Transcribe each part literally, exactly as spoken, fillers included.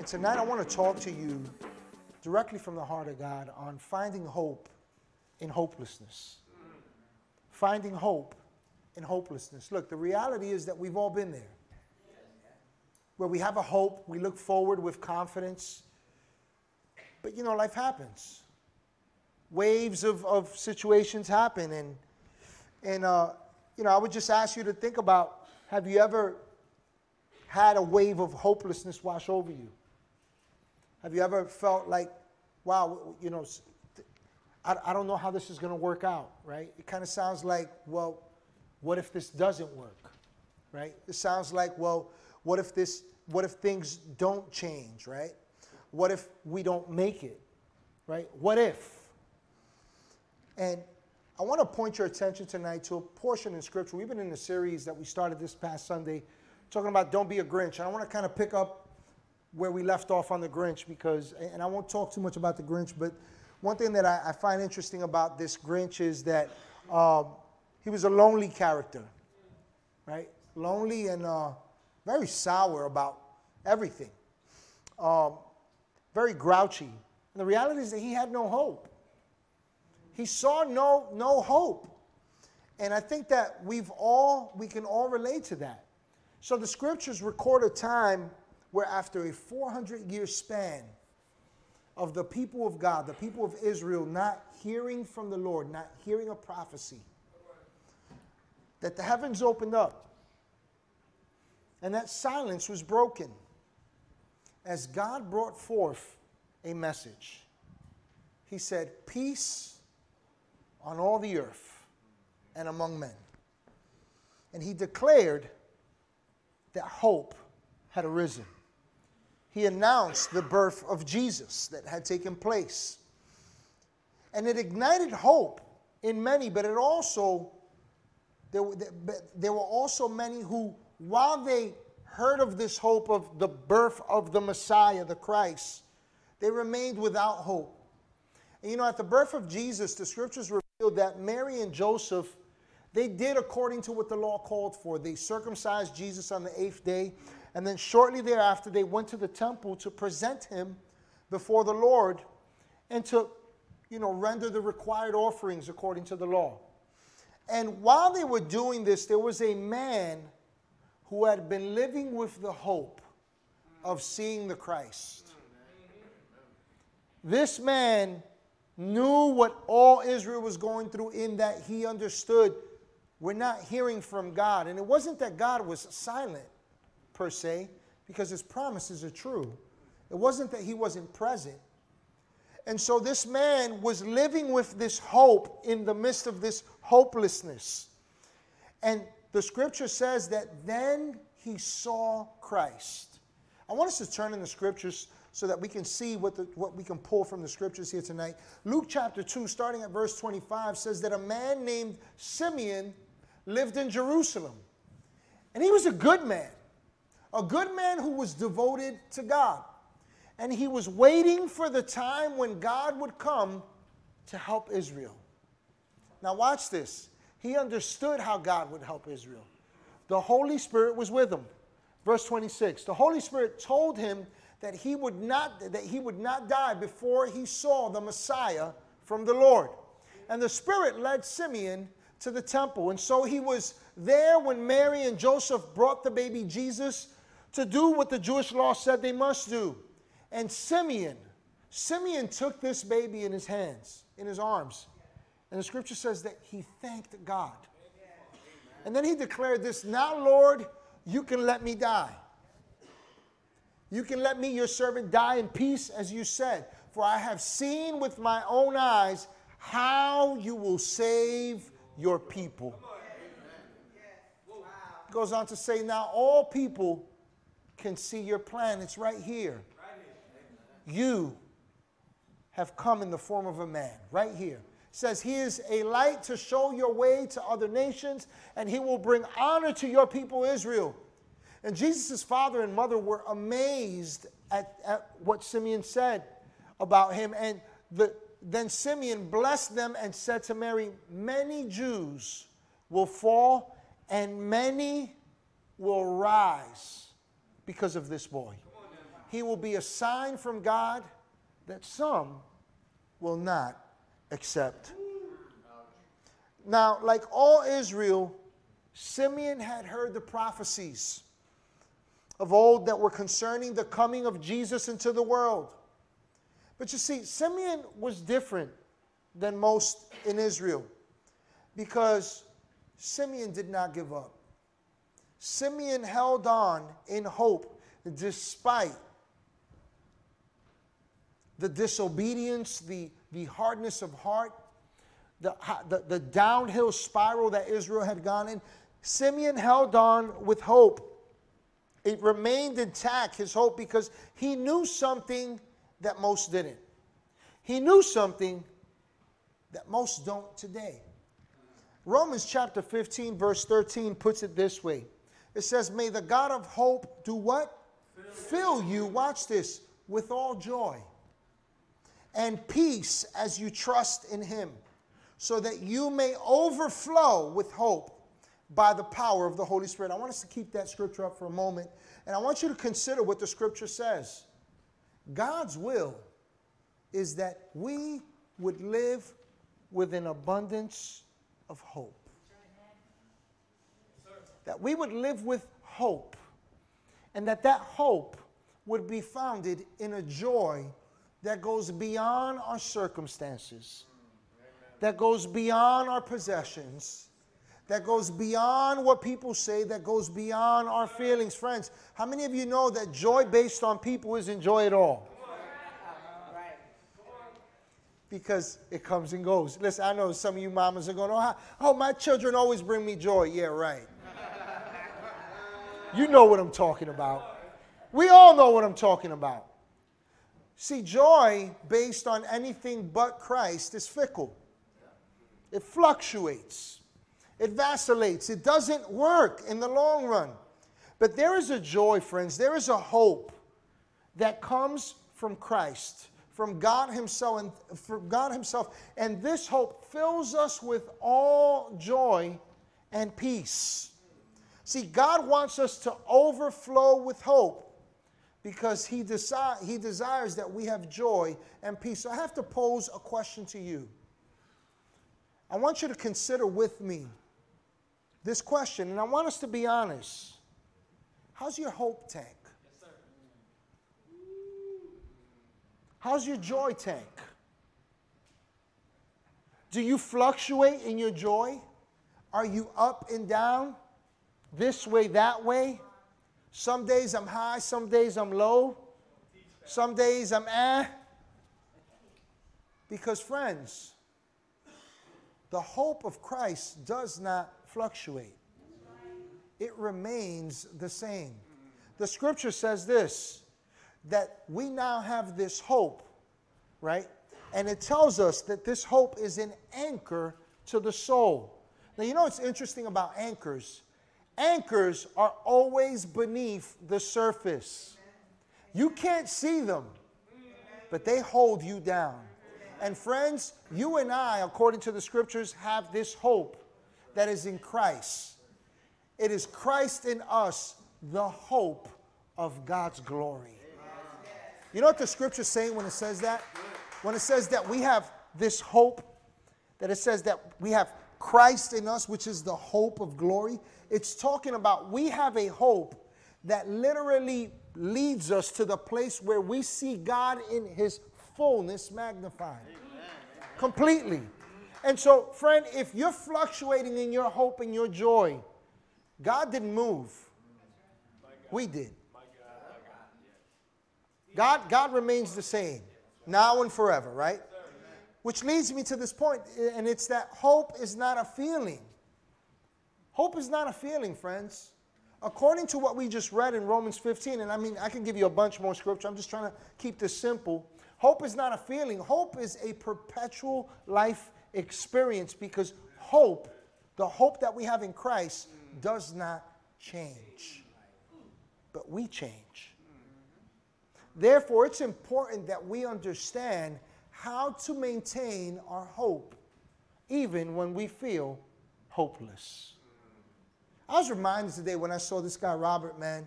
And tonight I want to talk to you directly from the heart of God on finding hope in hopelessness. Finding hope in hopelessness. Look, the reality is that we've all been there. Where we have a hope, we look forward with confidence. But you know, life happens. Waves of, of situations happen. And, and uh, you know, I would just ask you to think about, have you ever had a wave of hopelessness wash over you? Have you ever felt like, wow, you know, I, I don't know how this is going to work out, right? It kind of sounds like, well, what if this doesn't work, right? It sounds like, well, what if this, what if things don't change, right? What if we don't make it, right? What if? And I want to point your attention tonight to a portion in Scripture. We've been in a series that we started this past Sunday talking about don't be a Grinch. And I want to kind of pick up where we left off on the Grinch because, and I won't talk too much about the Grinch, but one thing that I, I find interesting about this Grinch is that um, he was a lonely character, right? Lonely and uh, very sour about everything. Um, very grouchy. And the reality is that he had no hope. He saw no, no hope. And I think that we've all, we can all relate to that. So the Scriptures record a time where after a four hundred year span of the people of God, the people of Israel, not hearing from the Lord, not hearing a prophecy, that the heavens opened up and that silence was broken as God brought forth a message. He said, peace on all the earth and among men. And he declared that hope had arisen. He announced the birth of Jesus that had taken place. And it ignited hope in many, but it also, there were, there were also many who, while they heard of this hope of the birth of the Messiah, the Christ, they remained without hope. And you know, at the birth of Jesus, the Scriptures revealed that Mary and Joseph, they did according to what the law called for. They circumcised Jesus on the eighth day, and then shortly thereafter, they went to the temple to present him before the Lord and to, you know, render the required offerings according to the law. And while they were doing this, there was a man who had been living with the hope of seeing the Christ. This man knew what all Israel was going through in that he understood we're not hearing from God. And it wasn't that God was silent, per se, because his promises are true. It wasn't that he wasn't present. And so this man was living with this hope in the midst of this hopelessness. And the Scripture says that then he saw Christ. I want us to turn in the Scriptures so that we can see what, the, what we can pull from the Scriptures here tonight. Luke chapter two, starting at verse twenty-five, says that a man named Simeon lived in Jerusalem. And he was a good man, a good man who was devoted to God. And he was waiting for the time when God would come to help Israel. Now watch this. He understood how God would help Israel. The Holy Spirit was with him. Verse twenty-six, the Holy Spirit told him that he would not, that he would not die before he saw the Messiah from the Lord. And the Spirit led Simeon to the temple. And so he was there when Mary and Joseph brought the baby Jesus to do what the Jewish law said they must do. And Simeon, Simeon took this baby in his hands, in his arms. And the Scripture says that he thanked God. And then he declared this, now, Lord, you can let me die. You can let me, your servant, die in peace, as you said. For I have seen with my own eyes how you will save your people. It goes on to say, now all people can see your plan. It's right here. You have come in the form of a man, right here. It says, he is a light to show your way to other nations, and he will bring honor to your people, Israel. And Jesus' father and mother were amazed at, at what Simeon said about him. And the, then Simeon blessed them and said to Mary, many Jews will fall and many will rise because of this boy. he will be a sign from God that some will not accept. Now, like all Israel, Simeon had heard the prophecies of old that were concerning the coming of Jesus into the world. But you see, Simeon was different than most in Israel because Simeon did not give up. Simeon held on in hope despite the disobedience, the, the hardness of heart, the, the, the downhill spiral that Israel had gone in. Simeon held on with hope. It remained intact, his hope, because he knew something that most didn't. He knew something that most don't today. Romans chapter fifteen, verse thirteen puts it this way. It says, may the God of hope do what? Fill you, watch this, with all joy and peace as you trust in him, so that you may overflow with hope by the power of the Holy Spirit. I want us to keep that scripture up for a moment, and I want you to consider what the scripture says. God's will is that we would live with an abundance of hope. That we would live with hope, and that that hope would be founded in a joy that goes beyond our circumstances, that goes beyond our possessions, that goes beyond what people say, that goes beyond our feelings. Friends, how many of you know that joy based on people isn't joy at all? Because it comes and goes. Listen, I know some of you mamas are going, oh, oh my children always bring me joy. Yeah, right. You know what I'm talking about. We all know what I'm talking about. See, joy based on anything but Christ is fickle. It fluctuates. It vacillates. It doesn't work in the long run. But there is a joy, friends. There is a hope that comes from Christ, from God himself, and from God himself. And this hope fills us with all joy and peace. See, God wants us to overflow with hope because he desi- he desires that we have joy and peace. So I have to pose a question to you. I want you to consider with me this question, and I want us to be honest. How's your hope tank? Yes, sir. How's your joy tank? Do you fluctuate in your joy? Are you up and down? This way, that way? Some days I'm high, some days I'm low. Some days I'm eh. Because friends, the hope of Christ does not fluctuate. It remains the same. The scripture says this, that we now have this hope, right? And it tells us that this hope is an anchor to the soul. Now, you know what's interesting about anchors? Anchors are always beneath the surface. You can't see them, but they hold you down. And friends, you and I, according to the scriptures, have this hope that is in Christ. It is Christ in us, the hope of God's glory. Amen. You know what the scripture is saying when it says that? When it says that we have this hope, that it says that we have Christ in us, which is the hope of glory, it's talking about we have a hope that literally leads us to the place where we see God in his fullness magnified. Amen. Completely. And so, friend, if you're fluctuating in your hope and your joy, God didn't move. We did. God, God remains the same, now and forever, right? Which leads me to this point, and it's that hope is not a feeling. Hope is not a feeling, friends. According to what we just read in Romans fifteen, and I mean, I can give you a bunch more scripture. I'm just trying to keep this simple. Hope is not a feeling. Hope is a perpetual life experience because hope, the hope that we have in Christ, does not change, but we change. Therefore, it's important that we understand how to maintain our hope even when we feel hopeless. I was reminded today when I saw this guy, Robert, man,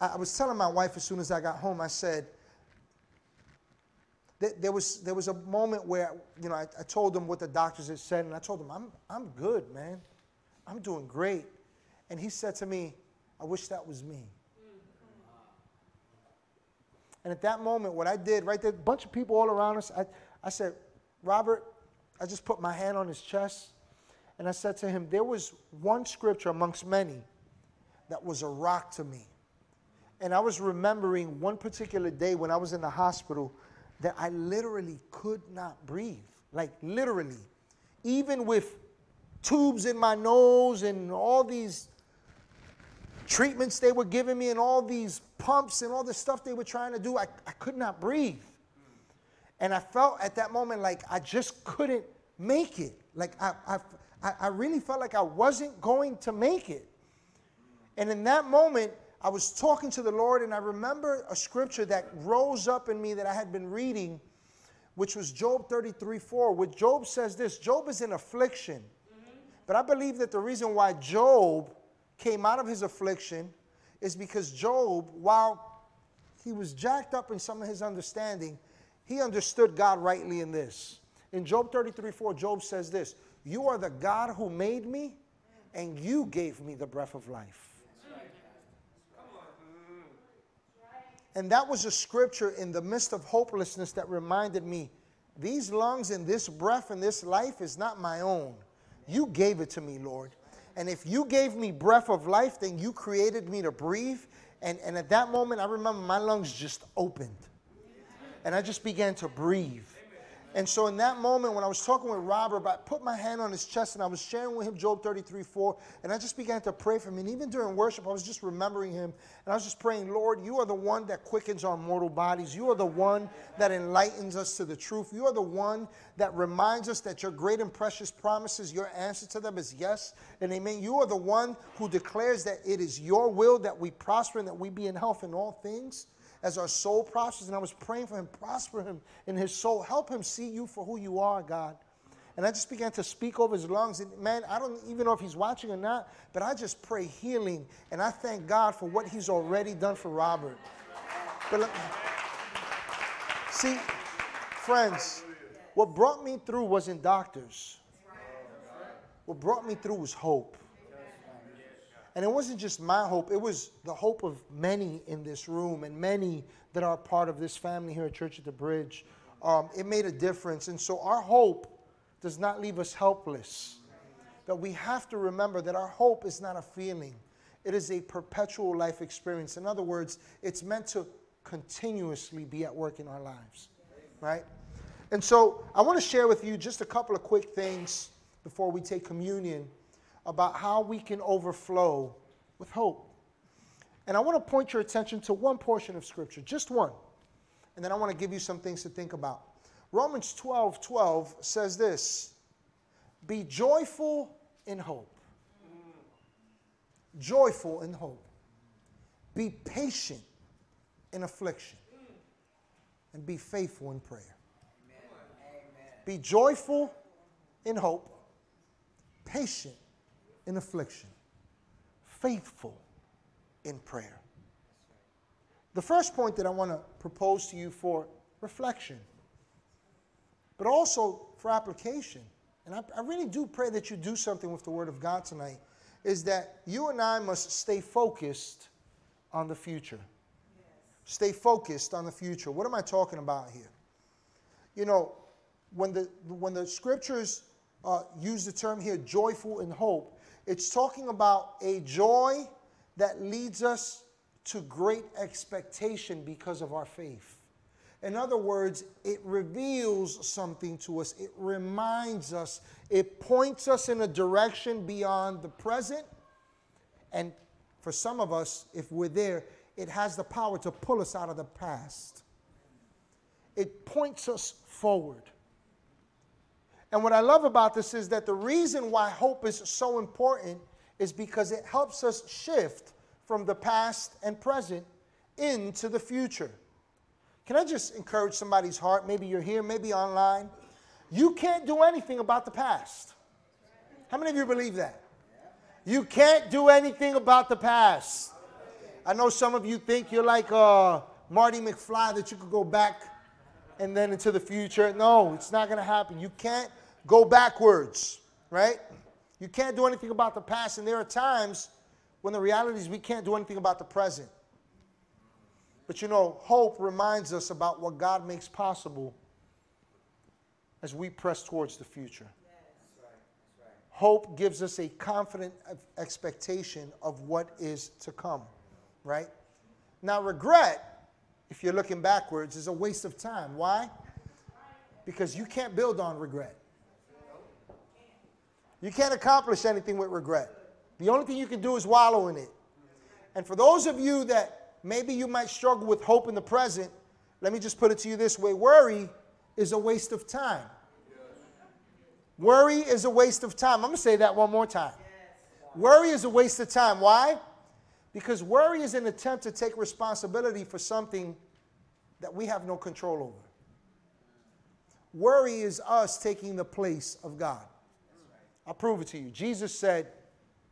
I was telling my wife as soon as I got home, I said, there was there was a moment where, you know, I, I told them what the doctors had said, and I told them, I'm I'm good, man. I'm doing great. And he said to me, I wish that was me. And at that moment, what I did, right there, a bunch of people all around us, I, I said, Robert, I just put my hand on his chest, and I said to him, there was one scripture amongst many that was a rock to me. And I was remembering one particular day when I was in the hospital that I literally could not breathe. Like, literally. Even with tubes in my nose and all these treatments they were giving me and all these pumps and all the stuff they were trying to do, I, I could not breathe. And I felt at that moment like I just couldn't make it. Like, I, I, I really felt like I wasn't going to make it. And in that moment, I was talking to the Lord, and I remember a scripture that rose up in me that I had been reading, which was Job thirty-three four, where Job says this. Job is in affliction. Mm-hmm. But I believe that the reason why Job came out of his affliction is because Job, while he was jacked up in some of his understanding, he understood God rightly in this. In Job thirty-three four, Job says this, "You are the God who made me, and you gave me the breath of life." And that was a scripture in the midst of hopelessness that reminded me, these lungs and this breath and this life is not my own. You gave it to me, Lord. And if you gave me breath of life, then you created me to breathe. And, and at that moment, I remember my lungs just opened. And I just began to breathe. And so in that moment, when I was talking with Robert, I put my hand on his chest and I was sharing with him Job thirty-three four, and I just began to pray for him. And even during worship, I was just remembering him. And I was just praying, Lord, you are the one that quickens our mortal bodies. You are the one that enlightens us to the truth. You are the one that reminds us that your great and precious promises, your answer to them is yes and amen. You are the one who declares that it is your will that we prosper and that we be in health in all things, as our soul prospers. And I was praying for him, prosper him in his soul. Help him see you for who you are, God. And I just began to speak over his lungs. And man, I don't even know if he's watching or not, but I just pray healing. And I thank God for what he's already done for Robert. But look, see, friends, what brought me through wasn't doctors. What brought me through was hope. And it wasn't just my hope. It was the hope of many in this room and many that are part of this family here at Church at the Bridge. Um, it made a difference. And so our hope does not leave us helpless. That we have to remember that our hope is not a feeling. It is a perpetual life experience. In other words, it's meant to continuously be at work in our lives. Right? And so I want to share with you just a couple of quick things before we take communion about how we can overflow with hope. And I want to point your attention to one portion of Scripture, just one. And then I want to give you some things to think about. Romans twelve twelve says this, be joyful in hope. Joyful in hope. Be patient in affliction. And be faithful in prayer. Amen. Be joyful in hope. Patient in affliction, faithful in prayer. The first point that I want to propose to you for reflection, but also for application, and I, I really do pray that you do something with the Word of God tonight, is that you and I must stay focused on the future. Yes. Stay focused on the future. What am I talking about here? You know, when the, when the scriptures uh, use the term here, joyful in hope, it's talking about a joy that leads us to great expectation because of our faith. In other words, it reveals something to us. It reminds us. It points us in a direction beyond the present. And for some of us, if we're there, it has the power to pull us out of the past. It points us forward. And what I love about this is that the reason why hope is so important is because it helps us shift from the past and present into the future. Can I just encourage somebody's heart? Maybe you're here, maybe online. You can't do anything about the past. How many of you believe that? You can't do anything about the past. I know some of you think you're like uh, Marty McFly, that you could go back and then into the future. No, it's not going to happen. You can't go backwards, right? You can't do anything about the past. And there are times when the reality is we can't do anything about the present. But, you know, hope reminds us about what God makes possible as we press towards the future. That's right. That's right. Hope gives us a confident expectation of what is to come, right? Now, regret, if you're looking backwards, is a waste of time. Why? Because you can't build on regret. You can't accomplish anything with regret. The only thing you can do is wallow in it. And for those of you that maybe you might struggle with hope in the present, let me just put it to you this way. Worry is a waste of time. Yes. Worry is a waste of time. I'm going to say that one more time. Yes. Worry is a waste of time. Why? Because worry is an attempt to take responsibility for something that we have no control over. Worry is us taking the place of God. I'll prove it to you. Jesus said,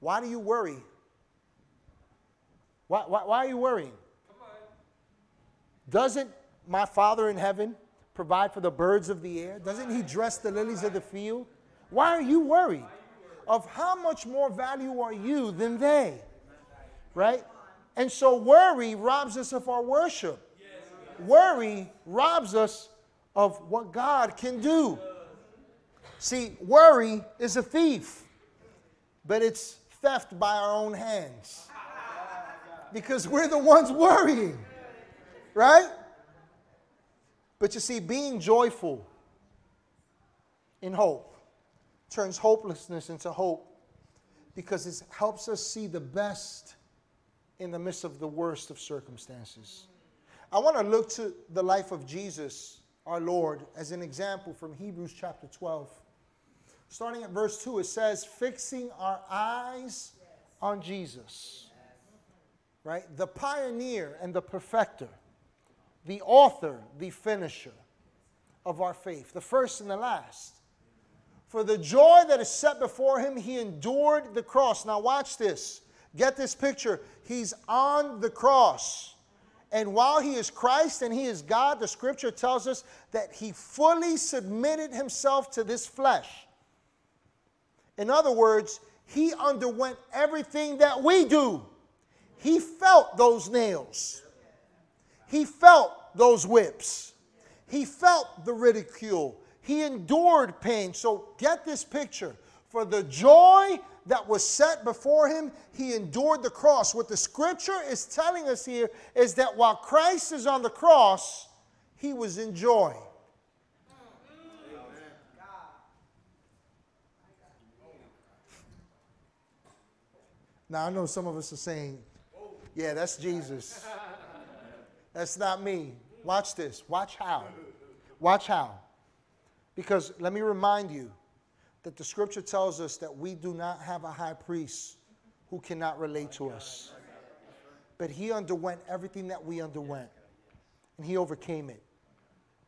why do you worry? Why, why, why are you worrying? Come on. Doesn't my Father in heaven provide for the birds of the air? Doesn't He dress the lilies of the field? Why are you worried? Of how much more value are you than they? Right? And so worry robs us of our worship. Worry robs us of what God can do. See, worry is a thief, but it's theft by our own hands. Because we're the ones worrying, right? But you see, being joyful in hope turns hopelessness into hope, because it helps us see the best in the midst of the worst of circumstances. I want to look to the life of Jesus, our Lord, as an example from Hebrews chapter twelve. Starting at verse two, it says, fixing our eyes on Jesus. Right? The pioneer and the perfecter, the author, the finisher of our faith, the first and the last. For the joy that is set before him, he endured the cross. Now watch this. Get this picture. He's on the cross. And while he is Christ and he is God, the scripture tells us that he fully submitted himself to this flesh. In other words, he underwent everything that we do. He felt those nails. He felt those whips. He felt the ridicule. He endured pain. So get this picture. For the joy that was set before him, he endured the cross. What the scripture is telling us here is that while Christ is on the cross, he was enjoying. Now I know some of us are saying, yeah, that's Jesus. That's not me. Watch this. Watch how. Watch how. Because let me remind you that the scripture tells us that we do not have a high priest who cannot relate to us. But he underwent everything that we underwent. And he overcame it.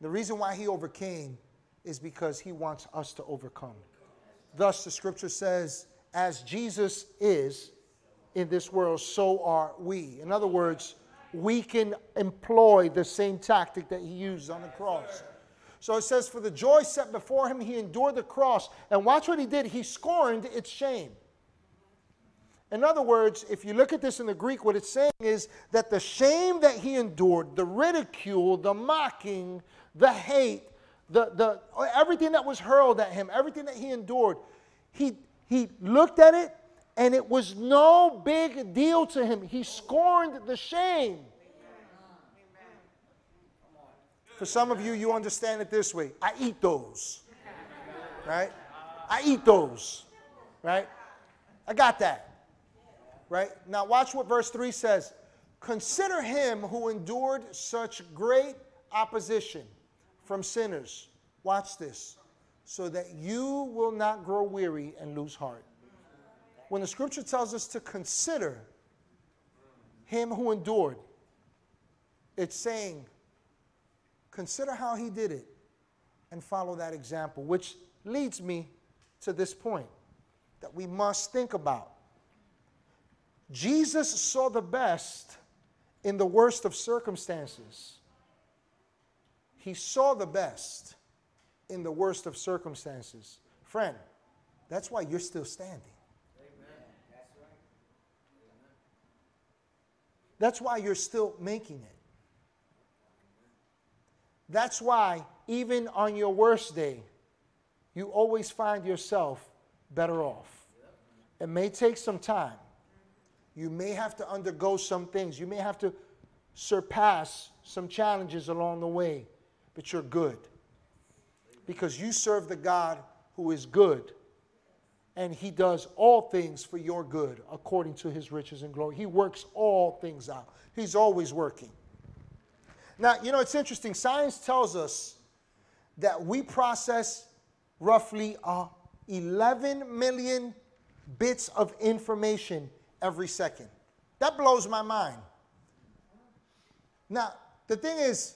The reason why he overcame is because he wants us to overcome. Thus, the scripture says, as Jesus is in this world, so are we. In other words, we can employ the same tactic that he used on the cross. So it says, for the joy set before him, he endured the cross. And watch what he did. He scorned its shame. In other words, if you look at this in the Greek, what it's saying is that the shame that he endured, the ridicule, the mocking, the hate, the, the everything that was hurled at him, everything that he endured, he, he looked at it, and it was no big deal to him. He scorned the shame. For some of you, you understand it this way. I eat those. Right? I eat those. Right? I got that. Right? Now watch what verse three says. Consider him who endured such great opposition from sinners. Watch this. So that you will not grow weary and lose heart. When the scripture tells us to consider him who endured, it's saying, consider how he did it and follow that example, which leads me to this point that we must think about. Jesus saw the best in the worst of circumstances. He saw the best in the worst of circumstances. Friend, that's why you're still standing. Amen. That's right. Amen. That's why you're still making it. That's why even on your worst day, you always find yourself better off. It may take some time. You may have to undergo some things. You may have to surpass some challenges along the way, but you're good. Because you serve the God who is good, and He does all things for your good according to His riches and glory. He works all things out. He's always working. Now, you know, it's interesting. Science tells us that we process roughly uh, eleven million bits of information every second. That blows my mind. Now, the thing is,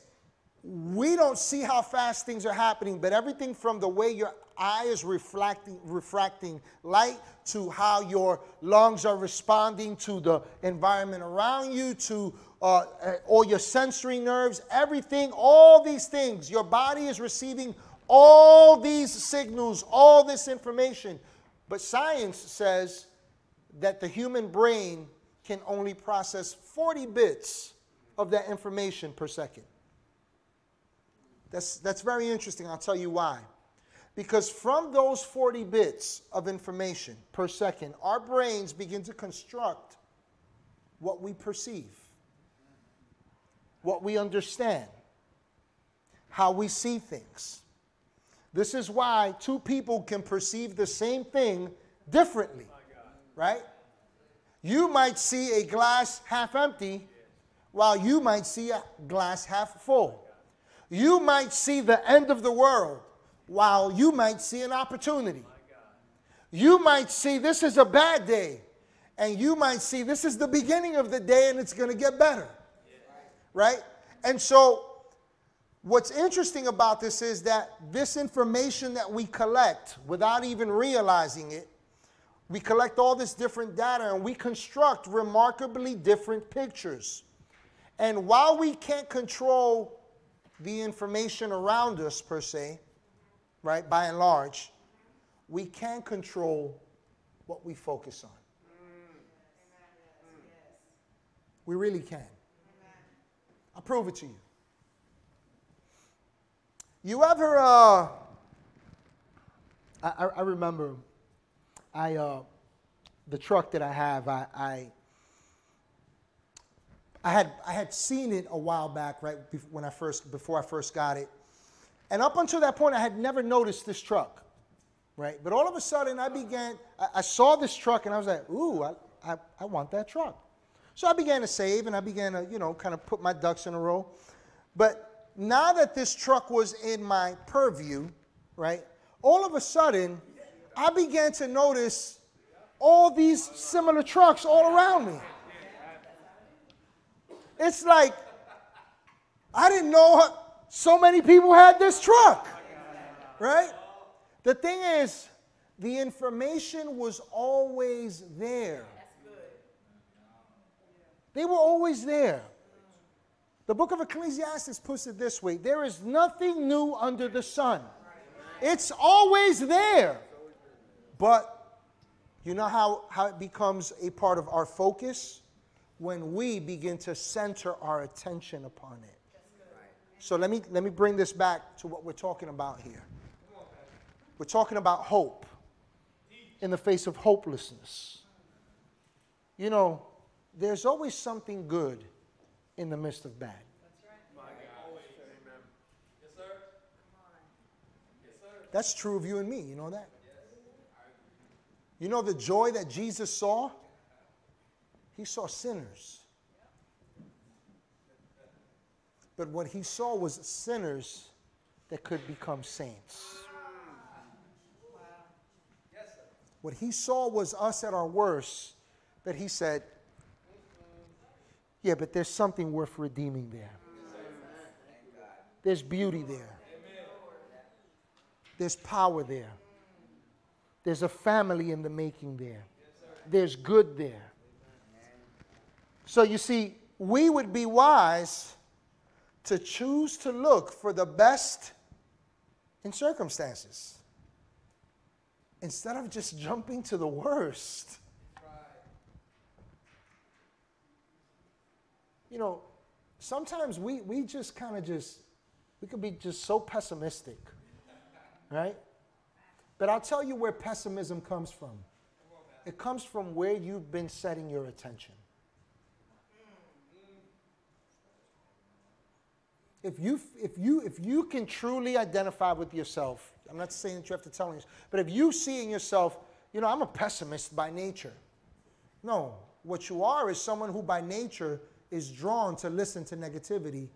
we don't see how fast things are happening, but everything from the way your eye is reflecting, refracting light, to how your lungs are responding to the environment around you, to uh, all your sensory nerves, everything, all these things. Your body is receiving all these signals, all this information. But science says that the human brain can only process forty bits of that information per second. That's, that's very interesting. I'll tell you why. Because from those forty bits of information per second, our brains begin to construct what we perceive, what we understand, how we see things. This is why two people can perceive the same thing differently, right? You might see a glass half empty, while you might see a glass half full. You might see the end of the world, while you might see an opportunity. You might see this is a bad day, and you might see this is the beginning of the day and it's going to get better. Yeah. Right? And so what's interesting about this is that this information that we collect without even realizing it, we collect all this different data and we construct remarkably different pictures. And while we can't control the information around us per se, right, by and large, we can control what we focus on. We really can. I'll prove it to you. You ever, uh, I, I remember I, uh, the truck that I have, I, I I had I had seen it a while back, right, when I first before I first got it, and up until that point I had never noticed this truck, right? But all of a sudden I began I, I saw this truck and I was like, ooh, I, I I want that truck. So I began to save and I began to you know kind of put my ducks in a row. But now that this truck was in my purview, right? All of a sudden I began to notice all these similar trucks all around me. It's like, I didn't know so many people had this truck, right? The thing is, the information was always there. They were always there. The book of Ecclesiastes puts it this way: there is nothing new under the sun. It's always there. But you know how, how it becomes a part of our focus? When we begin to center our attention upon it. So let me let me bring this back to what we're talking about here. We're talking about hope in the face of hopelessness. You know, there's always something good in the midst of bad. That's right. Yes, sir. Yes, sir. That's true of you and me, you know that? You know the joy that Jesus saw? He saw sinners. But what he saw was sinners that could become saints. What he saw was us at our worst, but he said, yeah, but there's something worth redeeming there. There's beauty there. There's power there. There's a family in the making there. There's good there. So you see, we would be wise to choose to look for the best in circumstances instead of just jumping to the worst. Right. You know, sometimes we, we just kind of just, we could be just so pessimistic, right? But I'll tell you where pessimism comes from. It comes from where you've been setting your attention. If you if you if you can truly identify with yourself, I'm not saying that you have to tell me this, but if you see in yourself, you know, I'm a pessimist by nature. No, what you are is someone who by nature is drawn to listen to negativity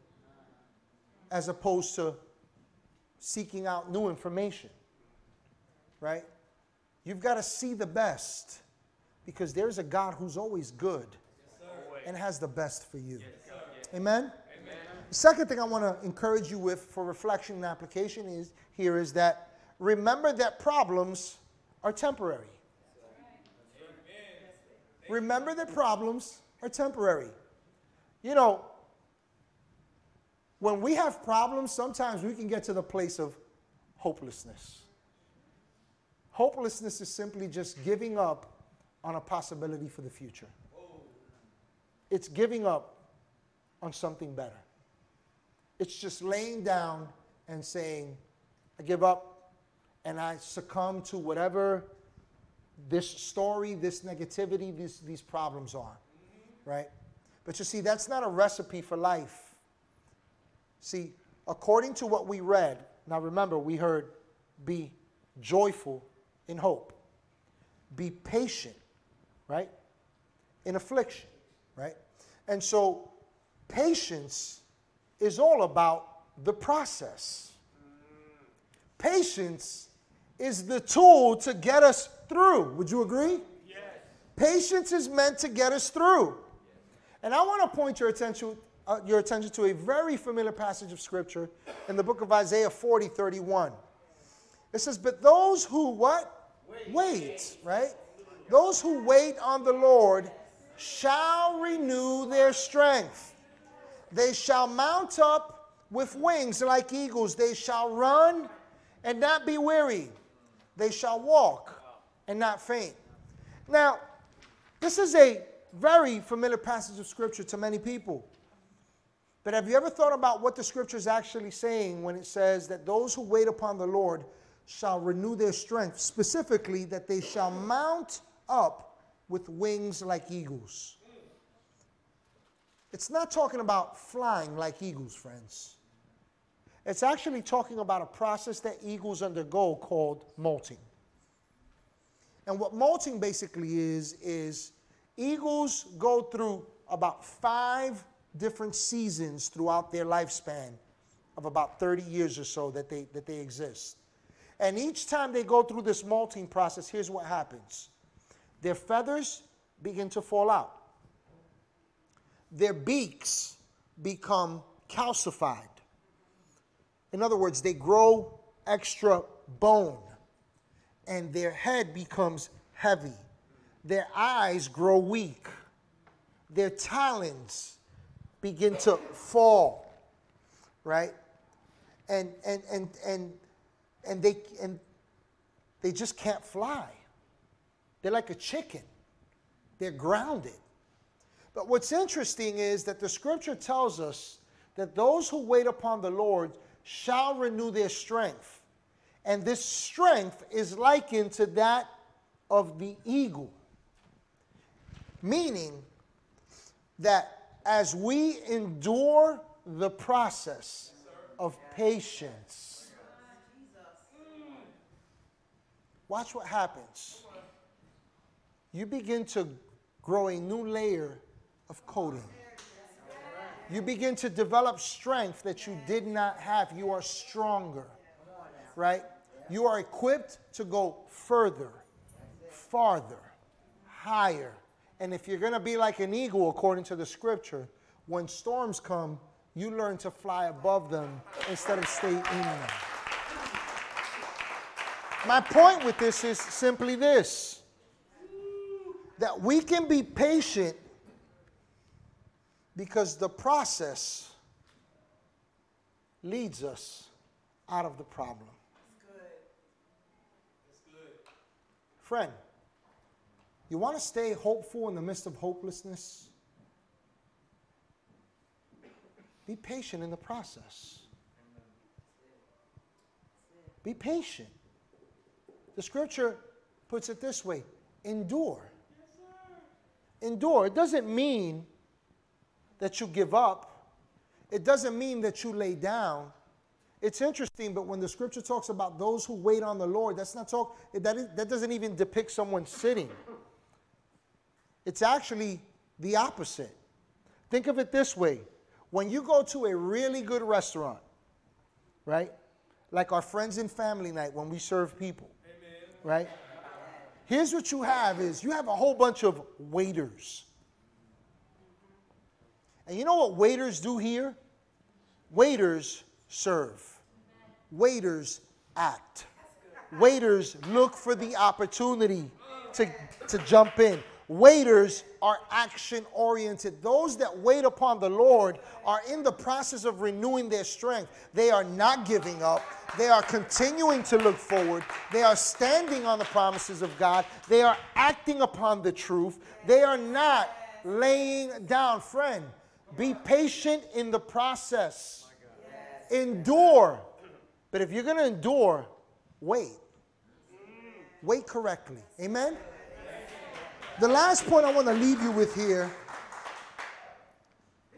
as opposed to seeking out new information. Right? You've got to see the best because there's a God who's always good and has the best for you. Amen? The second thing I want to encourage you with for reflection and application is here is that remember that problems are temporary. Remember that problems are temporary. You know, when we have problems, sometimes we can get to the place of hopelessness. Hopelessness is simply just giving up on a possibility for the future. It's giving up on something better. It's just laying down and saying, I give up and I succumb to whatever this story, this negativity, these, these problems are, right? But you see, that's not a recipe for life. See, according to what we read, now remember, we heard, be joyful in hope. Be patient, right? In affliction, right? And so patience is all about the process. Patience is the tool to get us through. Would you agree? Yes. Patience is meant to get us through. And I want to point your attention, uh, your attention to a very familiar passage of Scripture in the book of Isaiah forty, thirty-one. It says, but those who what? Wait, wait right? Those who wait on the Lord shall renew their strength. They shall mount up with wings like eagles. They shall run and not be weary. They shall walk and not faint. Now, this is a very familiar passage of Scripture to many people. But have you ever thought about what the Scripture is actually saying when it says that those who wait upon the Lord shall renew their strength, specifically that they shall mount up with wings like eagles? It's not talking about flying like eagles, friends. It's actually talking about a process that eagles undergo called molting. And what molting basically is, is eagles go through about five different seasons throughout their lifespan of about thirty years or so that they, that they exist. And each time they go through this molting process, here's what happens. Their feathers begin to fall out. Their beaks become calcified. In other words, they grow extra bone, and their head becomes heavy. Their eyes grow weak. Their talons begin to fall, right? And and and and and they and they just can't fly. They're like a chicken. They're grounded. But what's interesting is that the Scripture tells us that those who wait upon the Lord shall renew their strength. And this strength is likened to that of the eagle. Meaning that as we endure the process of patience, watch what happens. You begin to grow a new layer of coating. You begin to develop strength that you did not have. You are stronger, right? You are equipped to go further, farther, higher. And if you're going to be like an eagle, according to the Scripture, when storms come, you learn to fly above them instead of stay in them. My point with this is simply this, that we can be patient because the process leads us out of the problem. That's good. That's good. Friend, you want to stay hopeful in the midst of hopelessness? Be patient in the process. Be patient. The scripture puts it this way, endure. Yes, sir. Endure. It doesn't mean that you give up. It doesn't mean that you lay down. It's interesting, but when the scripture talks about those who wait on the Lord, that's not talk, that, is, that doesn't even depict someone sitting. It's actually the opposite. Think of it this way. When you go to a really good restaurant, right? Like our friends and family night when we serve people, amen, right? Here's what you have is you have a whole bunch of waiters. And you know what waiters do here? Waiters serve. Waiters act. Waiters look for the opportunity to, to jump in. Waiters are action-oriented. Those that wait upon the Lord are in the process of renewing their strength. They are not giving up. They are continuing to look forward. They are standing on the promises of God. They are acting upon the truth. They are not laying down. Friend, be patient in the process. Endure. But if you're going to endure, wait. Wait correctly. Amen? The last point I want to leave you with here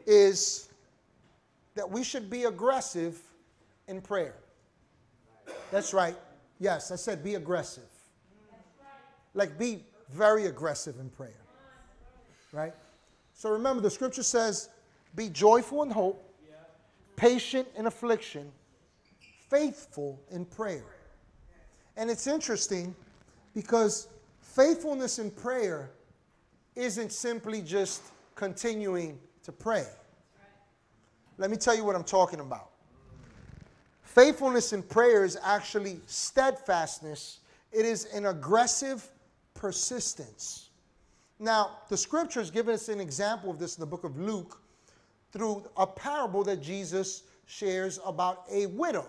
is that we should be aggressive in prayer. That's right. Yes, I said be aggressive. Like be very aggressive in prayer. Right? So remember, the scripture says, be joyful in hope, patient in affliction, faithful in prayer. And it's interesting because faithfulness in prayer isn't simply just continuing to pray. Let me tell you what I'm talking about. Faithfulness in prayer is actually steadfastness. It is an aggressive persistence. Now, the scriptures give us an example of this in the book of Luke through a parable that Jesus shares about a widow.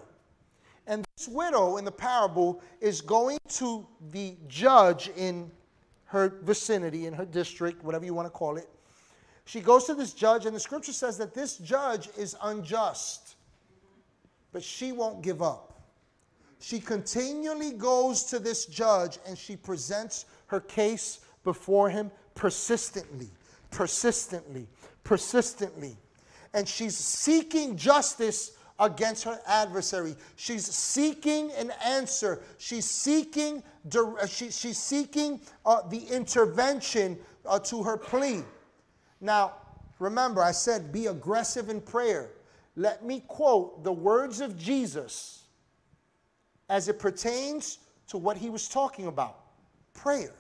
And this widow in the parable is going to the judge in her vicinity, in her district, whatever you want to call it. She goes to this judge, and the scripture says that this judge is unjust. But she won't give up. She continually goes to this judge, and she presents her case before him persistently, persistently, persistently. And she's seeking justice against her adversary. She's seeking an answer. She's seeking she, she's seeking uh, the intervention uh, to her plea. Now, remember, I said be aggressive in prayer. Let me quote the words of Jesus as it pertains to what he was talking about. Prayer.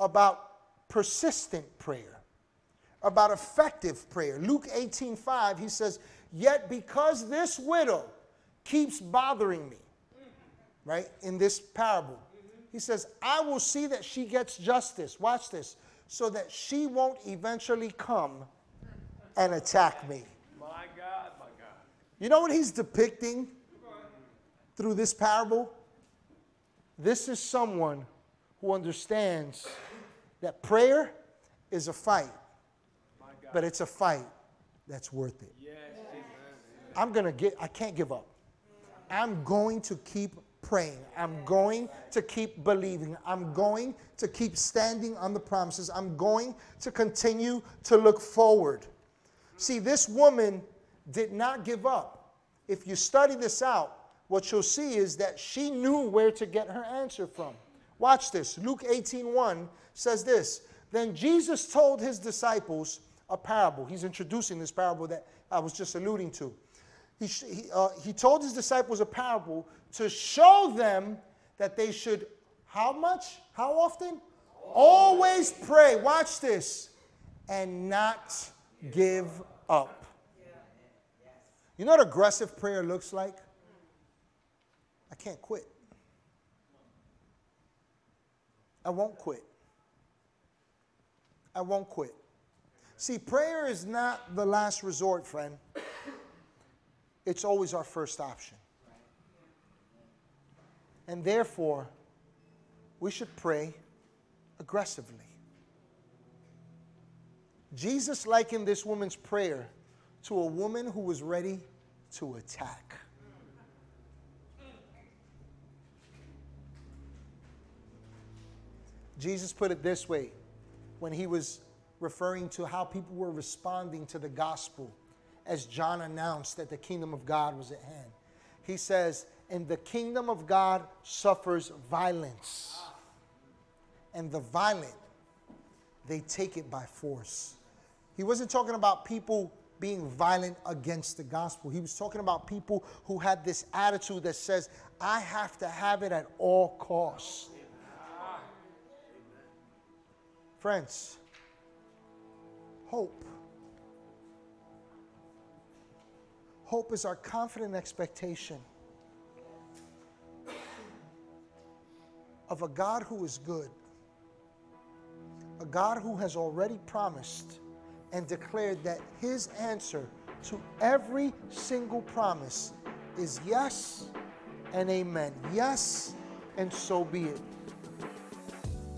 About persistent prayer. About effective prayer. Luke eighteen five, he says, yet because this widow keeps bothering me, right, in this parable, he says, I will see that she gets justice, watch this, so that she won't eventually come and attack me. My God, my God. You know what he's depicting through this parable? This is someone who understands that prayer is a fight. But it's a fight that's worth it. Yes. I'm gonna get, I can't give up. I'm going to keep praying. I'm going to keep believing. I'm going to keep standing on the promises. I'm going to continue to look forward. See, this woman did not give up. If you study this out, what you'll see is that she knew where to get her answer from. Watch this. Luke eighteen one says this. Then Jesus told his disciples a parable. He's introducing this parable that I was just alluding to. He, he, uh, he told his disciples a parable to show them that they should, how much? How often? Always, Always pray. Watch this. And not give up. You know what aggressive prayer looks like? I can't quit. I won't quit. I won't quit. See, prayer is not the last resort, friend. It's always our first option. And therefore, we should pray aggressively. Jesus likened this woman's prayer to a woman who was ready to attack. Jesus put it this way when he was referring to how people were responding to the gospel as John announced that the kingdom of God was at hand. He says, and the kingdom of God suffers violence. And the violent, they take it by force. He wasn't talking about people being violent against the gospel. He was talking about people who had this attitude that says, I have to have it at all costs. Amen. Friends, hope. Hope is our confident expectation of a God who is good, a God who has already promised and declared that his answer to every single promise is yes and amen. Yes, and so be it.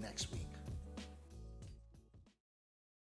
next week.